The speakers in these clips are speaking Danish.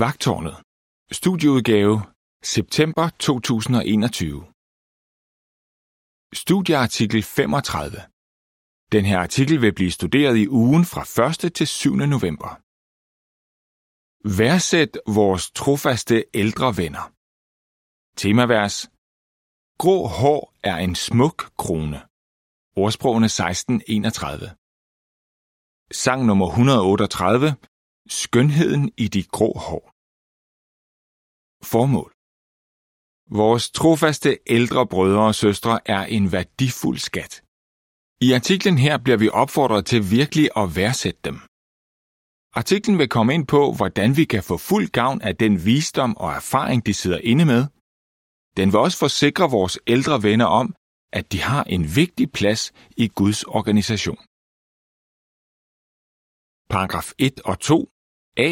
Vagtårnet Studieudgave september 2021. Studieartikel 35. Den her artikel vil blive studeret i ugen fra 1. til 7. november. Værdsæt vores trofaste ældre venner. Temavers: Grå hår er en smuk krone. Ordsprogene 1631. Sang nummer 138. Skønheden i de grå hår. Formål: Vores trofaste ældre brødre og søstre er en værdifuld skat. I artiklen her bliver vi opfordret til virkelig at værdsætte dem. Artiklen vil komme ind på, hvordan vi kan få fuld gavn af den visdom og erfaring, de sidder inde med. Den vil også forsikre vores ældre venner om, at de har en vigtig plads i Guds organisation. Paragraf 1 og 2 a.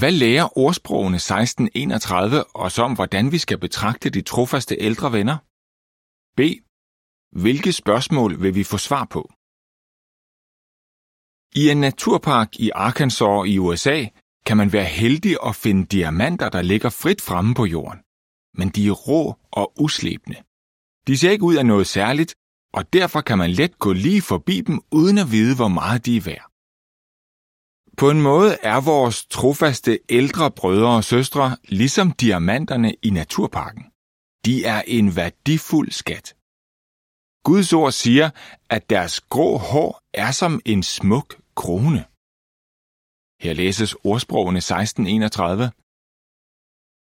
Hvad lærer ordsprogene 1631 os om, hvordan vi skal betragte de trofaste ældre venner? B. Hvilke spørgsmål vil vi få svar på? I en naturpark i Arkansas i USA kan man være heldig at finde diamanter, der ligger frit fremme på jorden. Men de er rå og uslebne. De ser ikke ud af noget særligt, og derfor kan man let gå lige forbi dem, uden at vide, hvor meget de er værd. På en måde er vores trofaste ældre brødre og søstre ligesom diamanterne i naturparken. De er en værdifuld skat. Guds ord siger, at deres grå hår er som en smuk krone. Her læses ordsprogene 1631.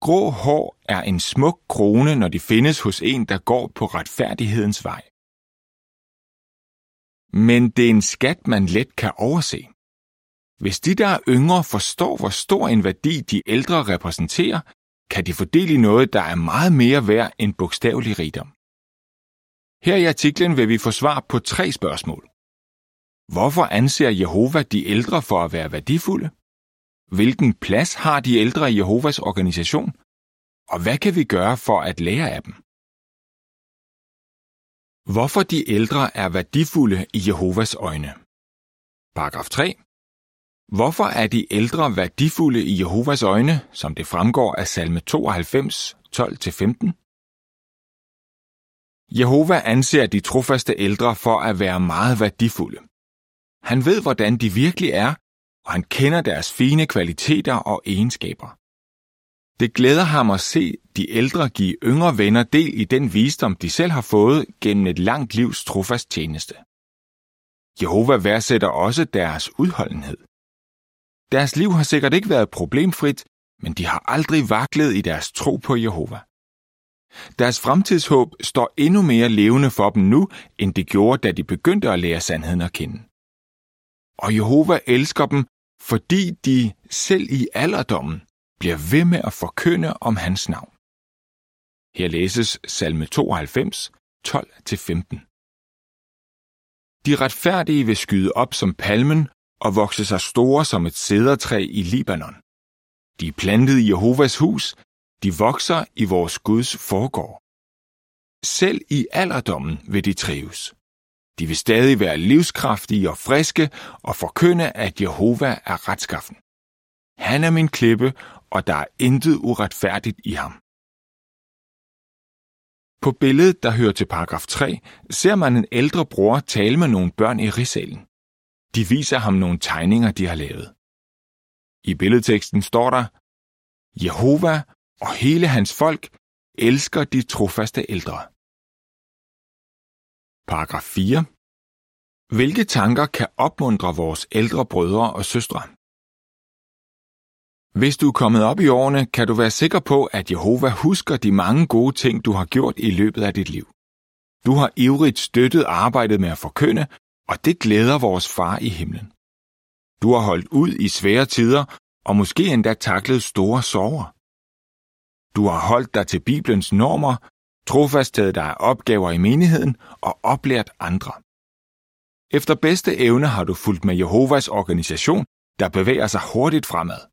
Grå hår er en smuk krone, når de findes hos en, der går på retfærdighedens vej. Men det er en skat, man let kan overse. Hvis de, der er yngre, forstår, hvor stor en værdi de ældre repræsenterer, kan de fordele i noget, der er meget mere værd end bogstavelig rigdom. Her i artiklen vil vi få svar på 3 spørgsmål. Hvorfor anser Jehova de ældre for at være værdifulde? Hvilken plads har de ældre i Jehovas organisation? Og hvad kan vi gøre for at lære af dem? Hvorfor de ældre er værdifulde i Jehovas øjne? Paragraf 3. Hvorfor er de ældre værdifulde i Jehovas øjne, som det fremgår af salme 92, 12-15? Jehova anser de trofaste ældre for at være meget værdifulde. Han ved, hvordan de virkelig er, og han kender deres fine kvaliteter og egenskaber. Det glæder ham at se de ældre give yngre venner del i den visdom, de selv har fået gennem et langt livs trofast tjeneste. Jehova værdsætter også deres udholdenhed. Deres liv har sikkert ikke været problemfrit, men de har aldrig vaklet i deres tro på Jehova. Deres fremtidshåb står endnu mere levende for dem nu, end det gjorde, da de begyndte at lære sandheden at kende. Og Jehova elsker dem, fordi de selv i alderdommen bliver ved med at forkynde om hans navn. Her læses salme 92, 12-15. De retfærdige vil skyde op som palmen og vokse sig store som et cedertræ i Libanon. De er plantet i Jehovas hus, de vokser i vores Guds forgård. Selv i alderdommen vil de trives. De vil stadig være livskraftige og friske og forkynde, at Jehova er retskaffen. Han er min klippe, og der er intet uretfærdigt i ham. På billedet, der hører til paragraf 3, ser man en ældre bror tale med nogle børn i rigsalen. De viser ham nogle tegninger, de har lavet. I billedteksten står der: Jehova og hele hans folk elsker de trofaste ældre. Paragraf 4. Hvilke tanker kan opmuntre vores ældre brødre og søstre? Hvis du er kommet op i årene, kan du være sikker på, at Jehova husker de mange gode ting, du har gjort i løbet af dit liv. Du har ivrigt støttet arbejdet med at forkynde, og det glæder vores far i himlen. Du har holdt ud i svære tider, og måske endda taklet store sorger. Du har holdt dig til Bibelens normer, trofast taget dig af opgaver i menigheden og oplært andre. Efter bedste evne har du fulgt med Jehovas organisation, der bevæger sig hurtigt fremad.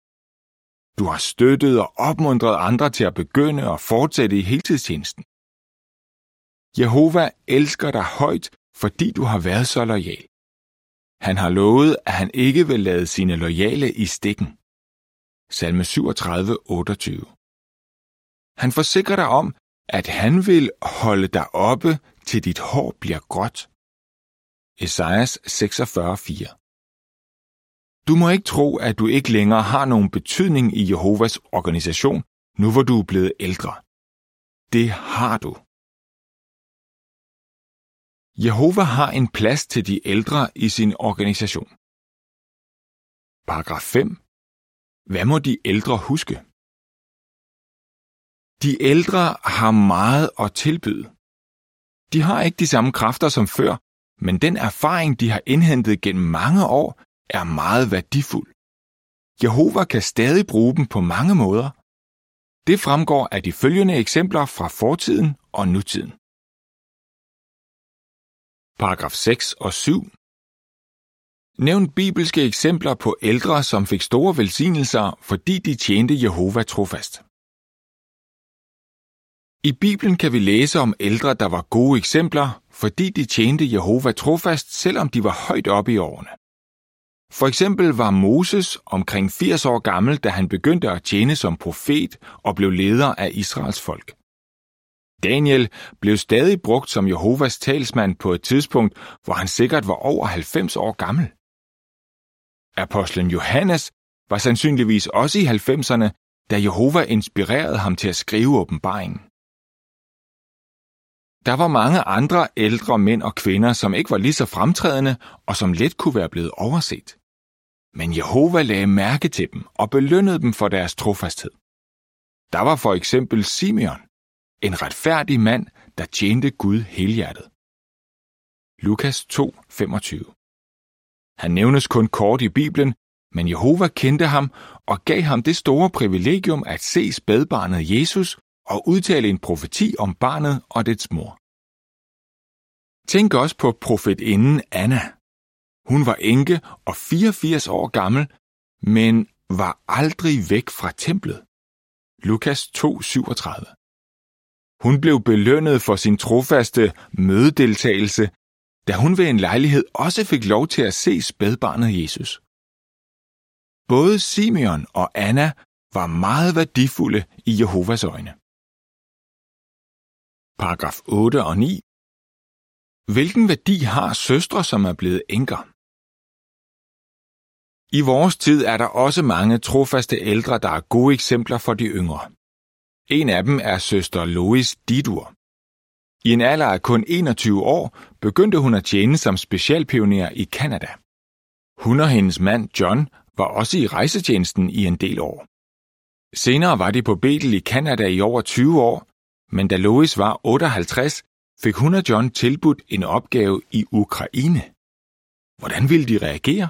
Du har støttet og opmuntret andre til at begynde og fortsætte i heltidstjenesten. Jehova elsker dig højt, fordi du har været så loyal. Han har lovet, at han ikke vil lade sine loyale i stikken. Salme 37, 28. Han forsikrer dig om, at han vil holde dig oppe, til dit hår bliver gråt. Esajas 46, 4. Du må ikke tro, at du ikke længere har nogen betydning i Jehovas organisation, nu hvor du er blevet ældre. Det har du. Jehova har en plads til de ældre i sin organisation. Paragraf 5. Hvad må de ældre huske? De ældre har meget at tilbyde. De har ikke de samme kræfter som før, men den erfaring, de har indhentet gennem mange år, er meget værdifuld. Jehova kan stadig bruge dem på mange måder. Det fremgår af de følgende eksempler fra fortiden og nutiden. Paragraf 6 og 7. Nævn bibelske eksempler på ældre, som fik store velsignelser, fordi de tjente Jehova trofast. I Bibelen kan vi læse om ældre, der var gode eksempler, fordi de tjente Jehova trofast, selvom de var højt oppe i årene. For eksempel var Moses omkring 80 år gammel, da han begyndte at tjene som profet og blev leder af Israels folk. Daniel blev stadig brugt som Jehovas talsmand på et tidspunkt, hvor han sikkert var over 90 år gammel. Apostlen Johannes var sandsynligvis også i 90'erne, da Jehova inspirerede ham til at skrive åbenbaringen. Der var mange andre ældre mænd og kvinder, som ikke var lige så fremtrædende og som let kunne være blevet overset. Men Jehova lagde mærke til dem og belønnede dem for deres trofasthed. Der var for eksempel Simeon, en retfærdig mand, der tjente Gud helhjertet. Lukas 2:25. Han nævnes kun kort i Bibelen, men Jehova kendte ham og gav ham det store privilegium at se spædbarnet Jesus og udtale en profeti om barnet og dets mor. Tænk også på profetinden Anna. Hun var enke og 84 år gammel, men var aldrig væk fra templet. Lukas 2:37. Hun blev belønnet for sin trofaste mødedeltagelse, da hun ved en lejlighed også fik lov til at se spædbarnet Jesus. Både Simeon og Anna var meget værdifulde i Jehovas øjne. Paragraf 8 og 9. Hvilken værdi har søstre, som er blevet enker? I vores tid er der også mange trofaste ældre, der er gode eksempler for de yngre. En af dem er søster Lois Didur. I en alder af kun 21 år begyndte hun at tjene som specialpioner i Canada. Hun og hendes mand John var også i rejsetjenesten i en del år. Senere var de på betel i Canada i over 20 år, men da Lois var 58, fik hun og John tilbudt en opgave i Ukraine. Hvordan ville de reagere?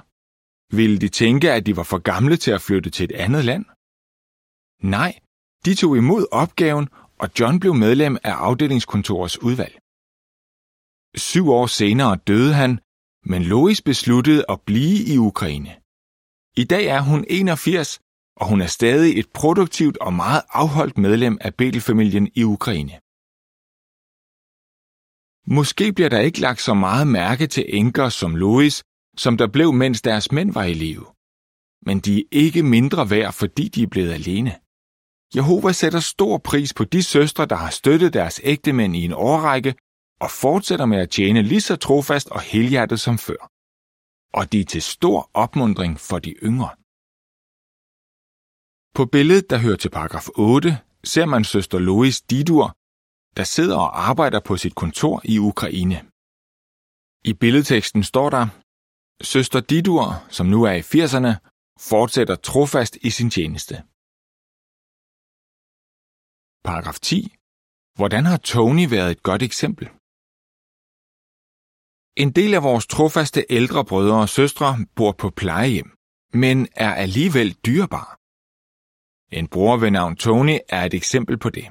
Ville de tænke, at de var for gamle til at flytte til et andet land? Nej. De tog imod opgaven, og John blev medlem af afdelingskontorets udvalg. 7 år senere døde han, men Lois besluttede at blive i Ukraine. I dag er hun 81, og hun er stadig et produktivt og meget afholdt medlem af betelfamilien i Ukraine. Måske bliver der ikke lagt så meget mærke til enker som Lois, som der blev, mens deres mænd var i live. Men de er ikke mindre værd, fordi de er blevet alene. Jehova sætter stor pris på de søstre, der har støttet deres ægtemænd i en årrække og fortsætter med at tjene lige så trofast og helhjertet som før. Og de er til stor opmuntring for de yngre. På billedet, der hører til paragraf 8, ser man søster Lois Didur, der sidder og arbejder på sit kontor i Ukraine. I billedteksten står der: Søster Didur, som nu er i 80'erne, fortsætter trofast i sin tjeneste. Paragraf 10. Hvordan har Tony været et godt eksempel? En del af vores trofaste ældre brødre og søstre bor på plejehjem, men er alligevel dyrebare. En bror ved navn Tony er et eksempel på det.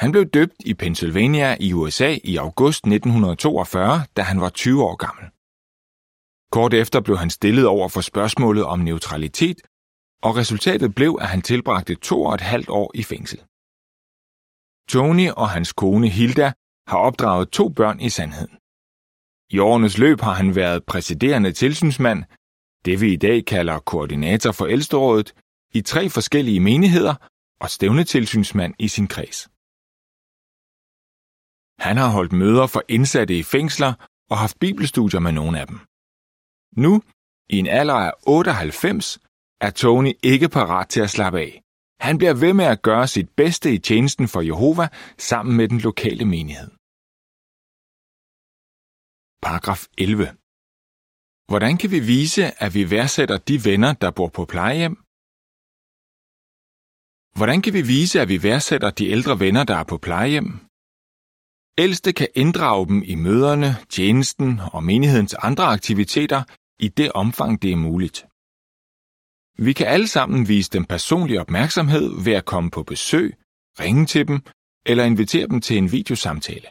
Han blev døbt i Pennsylvania i USA i august 1942, da han var 20 år gammel. Kort efter blev han stillet over for spørgsmålet om neutralitet, og resultatet blev, at han tilbragte 2,5 år i fængsel. Tony og hans kone Hilda har opdraget 2 børn i sandheden. I årenes løb har han været præsiderende tilsynsmand, det vi i dag kalder koordinator for ældsterådet, i 3 forskellige menigheder og stævnetilsynsmand i sin kreds. Han har holdt møder for indsatte i fængsler og haft bibelstudier med nogle af dem. Nu, i en alder af 98, er Tony ikke parat til at slappe af. Han bliver ved med at gøre sit bedste i tjenesten for Jehova sammen med den lokale menighed. Paragraf 11. Hvordan kan vi vise, at vi værdsætter de venner, der bor på plejehjem? Hvordan kan vi vise, at vi værdsætter de ældre venner, der er på plejehjem? Ældste kan inddrage dem i møderne, tjenesten og menighedens andre aktiviteter i det omfang, det er muligt. Vi kan alle sammen vise dem personlig opmærksomhed ved at komme på besøg, ringe til dem eller invitere dem til en videosamtale.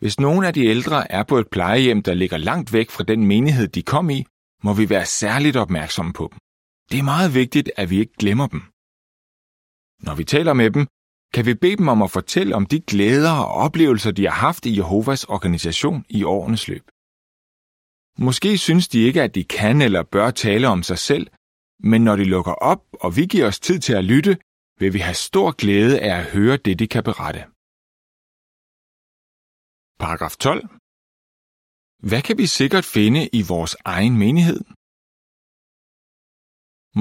Hvis nogen af de ældre er på et plejehjem, der ligger langt væk fra den menighed, de kom i, må vi være særligt opmærksomme på dem. Det er meget vigtigt, at vi ikke glemmer dem. Når vi taler med dem, kan vi bede dem om at fortælle om de glæder og oplevelser, de har haft i Jehovas organisation i årenes løb. Måske synes de ikke, at de kan eller bør tale om sig selv, men når de lukker op, og vi giver os tid til at lytte, vil vi have stor glæde af at høre det, de kan berette. Paragraf 12. Hvad kan vi sikkert finde i vores egen menighed?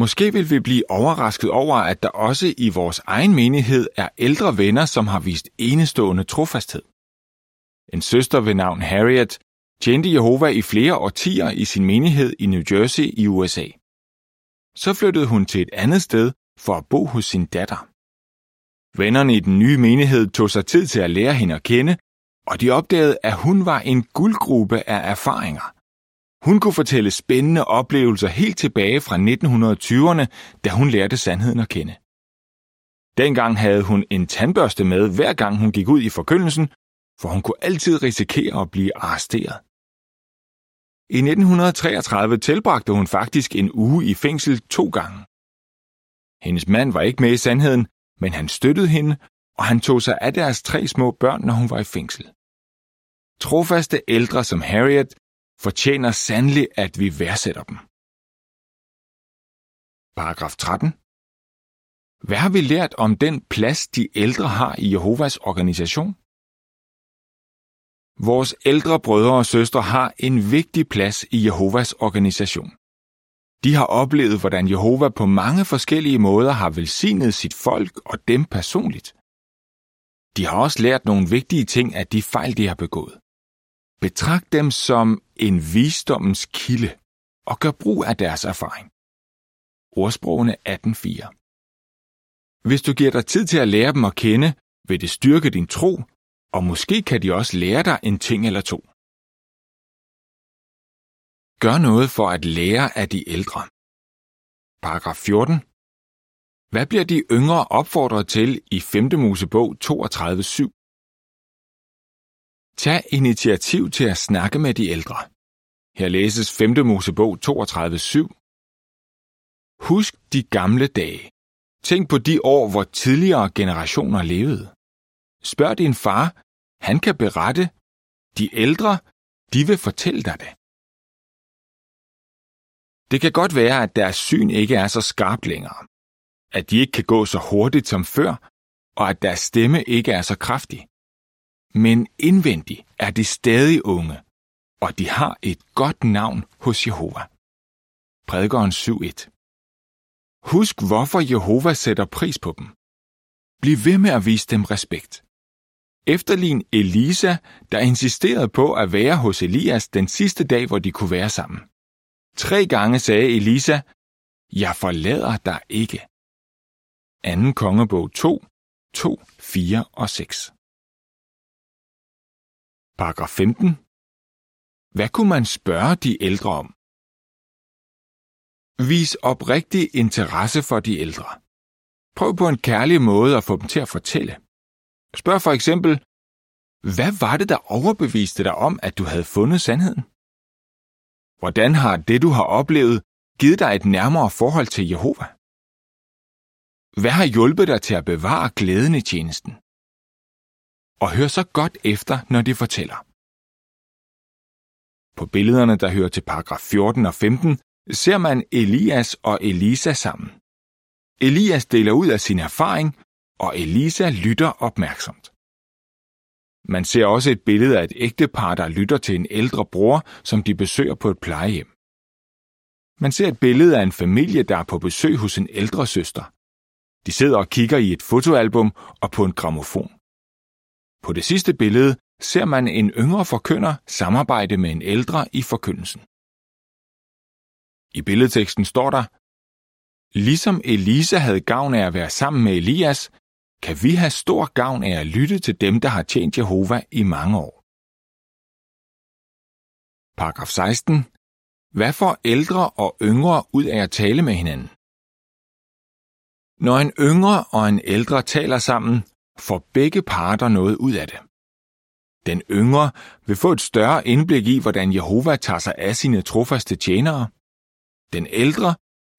Måske vil vi blive overrasket over, at der også i vores egen menighed er ældre venner, som har vist enestående trofasthed. En søster ved navn Harriet tjente Jehova i flere årtier i sin menighed i New Jersey i USA. Så flyttede hun til et andet sted for at bo hos sin datter. Vennerne i den nye menighed tog sig tid til at lære hende at kende, og de opdagede, at hun var en guldgruppe af erfaringer. Hun kunne fortælle spændende oplevelser helt tilbage fra 1920'erne, da hun lærte sandheden at kende. Dengang havde hun en tandbørste med, hver gang hun gik ud i forkyndelsen, for hun kunne altid risikere at blive arresteret. I 1933 tilbragte hun faktisk en uge i fængsel 2 gange. Hendes mand var ikke med i sandheden, men han støttede hende, og han tog sig af deres 3 små børn, når hun var i fængsel. Trofaste ældre som Harriet fortjener sandelig, at vi værdsætter dem. Paragraf 13. Hvad har vi lært om den plads, de ældre har i Jehovas organisation? Vores ældre brødre og søstre har en vigtig plads i Jehovas organisation. De har oplevet, hvordan Jehova på mange forskellige måder har velsignet sit folk og dem personligt. De har også lært nogle vigtige ting af de fejl, de har begået. Betragt dem som en visdommens kilde og gør brug af deres erfaring. Ordsprogene 18:4. Hvis du giver dig tid til at lære dem at kende, vil det styrke din tro, og måske kan de også lære dig en ting eller 2. Gør noget for at lære af de ældre. Paragraf 14. Hvad bliver de yngre opfordret til i 5. Mosebog 32:7? Tag initiativ til at snakke med de ældre. Her læses 5. Mosebog 32:7. Husk de gamle dage. Tænk på de år, hvor tidligere generationer levede. Spørg din far, han kan berette. De ældre, de vil fortælle dig det. Det kan godt være, at deres syn ikke er så skarpt længere, at de ikke kan gå så hurtigt som før, og at deres stemme ikke er så kraftig. Men indvendigt er de stadig unge, og de har et godt navn hos Jehova. Prædikeren 7:1. Husk, hvorfor Jehova sætter pris på dem. Bliv ved med at vise dem respekt. Efterlign Elisa, der insisterede på at være hos Elias den sidste dag, hvor de kunne være sammen. 3 gange sagde Elisa, "Jeg forlader dig ikke." 2. Kongebog 2:2, 4 og 6. Paragraf 15. Hvad kunne man spørge de ældre om? Vis oprigtig interesse for de ældre. Prøv på en kærlig måde at få dem til at fortælle. Spørg for eksempel, hvad var det, der overbeviste dig om, at du havde fundet sandheden? Hvordan har det, du har oplevet, givet dig et nærmere forhold til Jehova? Hvad har hjulpet dig til at bevare glæden i tjenesten? Og hør så godt efter, når de fortæller. På billederne, der hører til paragraf 14 og 15, ser man Elias og Elisa sammen, Elias deler ud af sin erfaring, og Elisa lytter opmærksomt. Man ser også et billede af et ægtepar, der lytter til en ældre bror, som de besøger på et plejehjem. Man ser et billede af en familie, der er på besøg hos en ældre søster. De sidder og kigger i et fotoalbum og på en grammofon. På det sidste billede ser man en yngre forkynder samarbejde med en ældre i forkyndelsen. I billedteksten står der: "Ligesom Elisa havde gavn af at være sammen med Elias, kan vi have stor gavn af at lytte til dem, der har tjent Jehova i mange år." Paragraf 16. Hvad får ældre og yngre ud af at tale med hinanden? Når en yngre og en ældre taler sammen, får begge parter noget ud af det. Den yngre vil få et større indblik i, hvordan Jehova tager sig af sine trofaste tjenere. Den ældre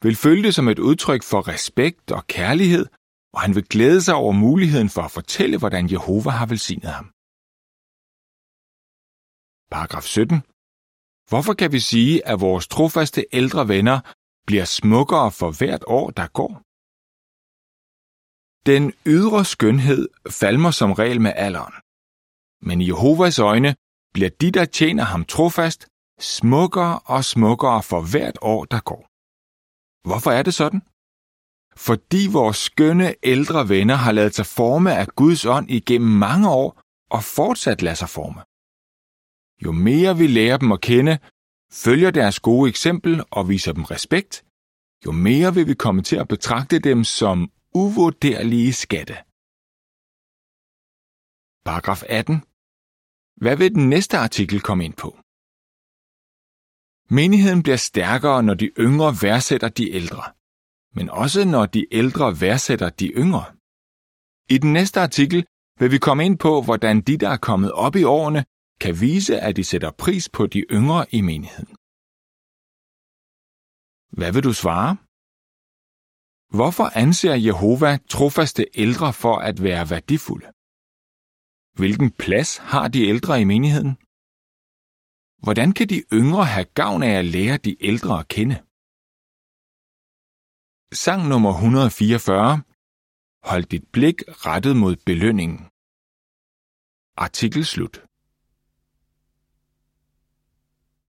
vil føle det som et udtryk for respekt og kærlighed, og han vil glæde sig over muligheden for at fortælle, hvordan Jehova har velsignet ham. Paragraf 17. Hvorfor kan vi sige, at vores trofaste ældre venner bliver smukkere for hvert år, der går? Den ydre skønhed falmer som regel med alderen. Men i Jehovas øjne bliver de, der tjener ham trofast, smukkere og smukkere for hvert år, der går. Hvorfor er det sådan? Fordi vores skønne ældre venner har ladet sig forme af Guds ånd igennem mange år og fortsat lader sig forme. Jo mere vi lærer dem at kende, følger deres gode eksempel og viser dem respekt, jo mere vil vi komme til at betragte dem som uvurderlige skatte. Paragraf 18. Hvad vil den næste artikel komme ind på? Menigheden bliver stærkere, når de yngre værdsætter de ældre, men også når de ældre værdsætter de yngre. I den næste artikel vil vi komme ind på, hvordan de, der er kommet op i årene, kan vise, at de sætter pris på de yngre i menigheden. Hvad vil du svare? Hvorfor anser Jehova trofaste ældre for at være værdifulde? Hvilken plads har de ældre i menigheden? Hvordan kan de yngre have gavn af at lære de ældre at kende? Sang nummer 144. Hold dit blik rettet mod belønningen. Artikel slut.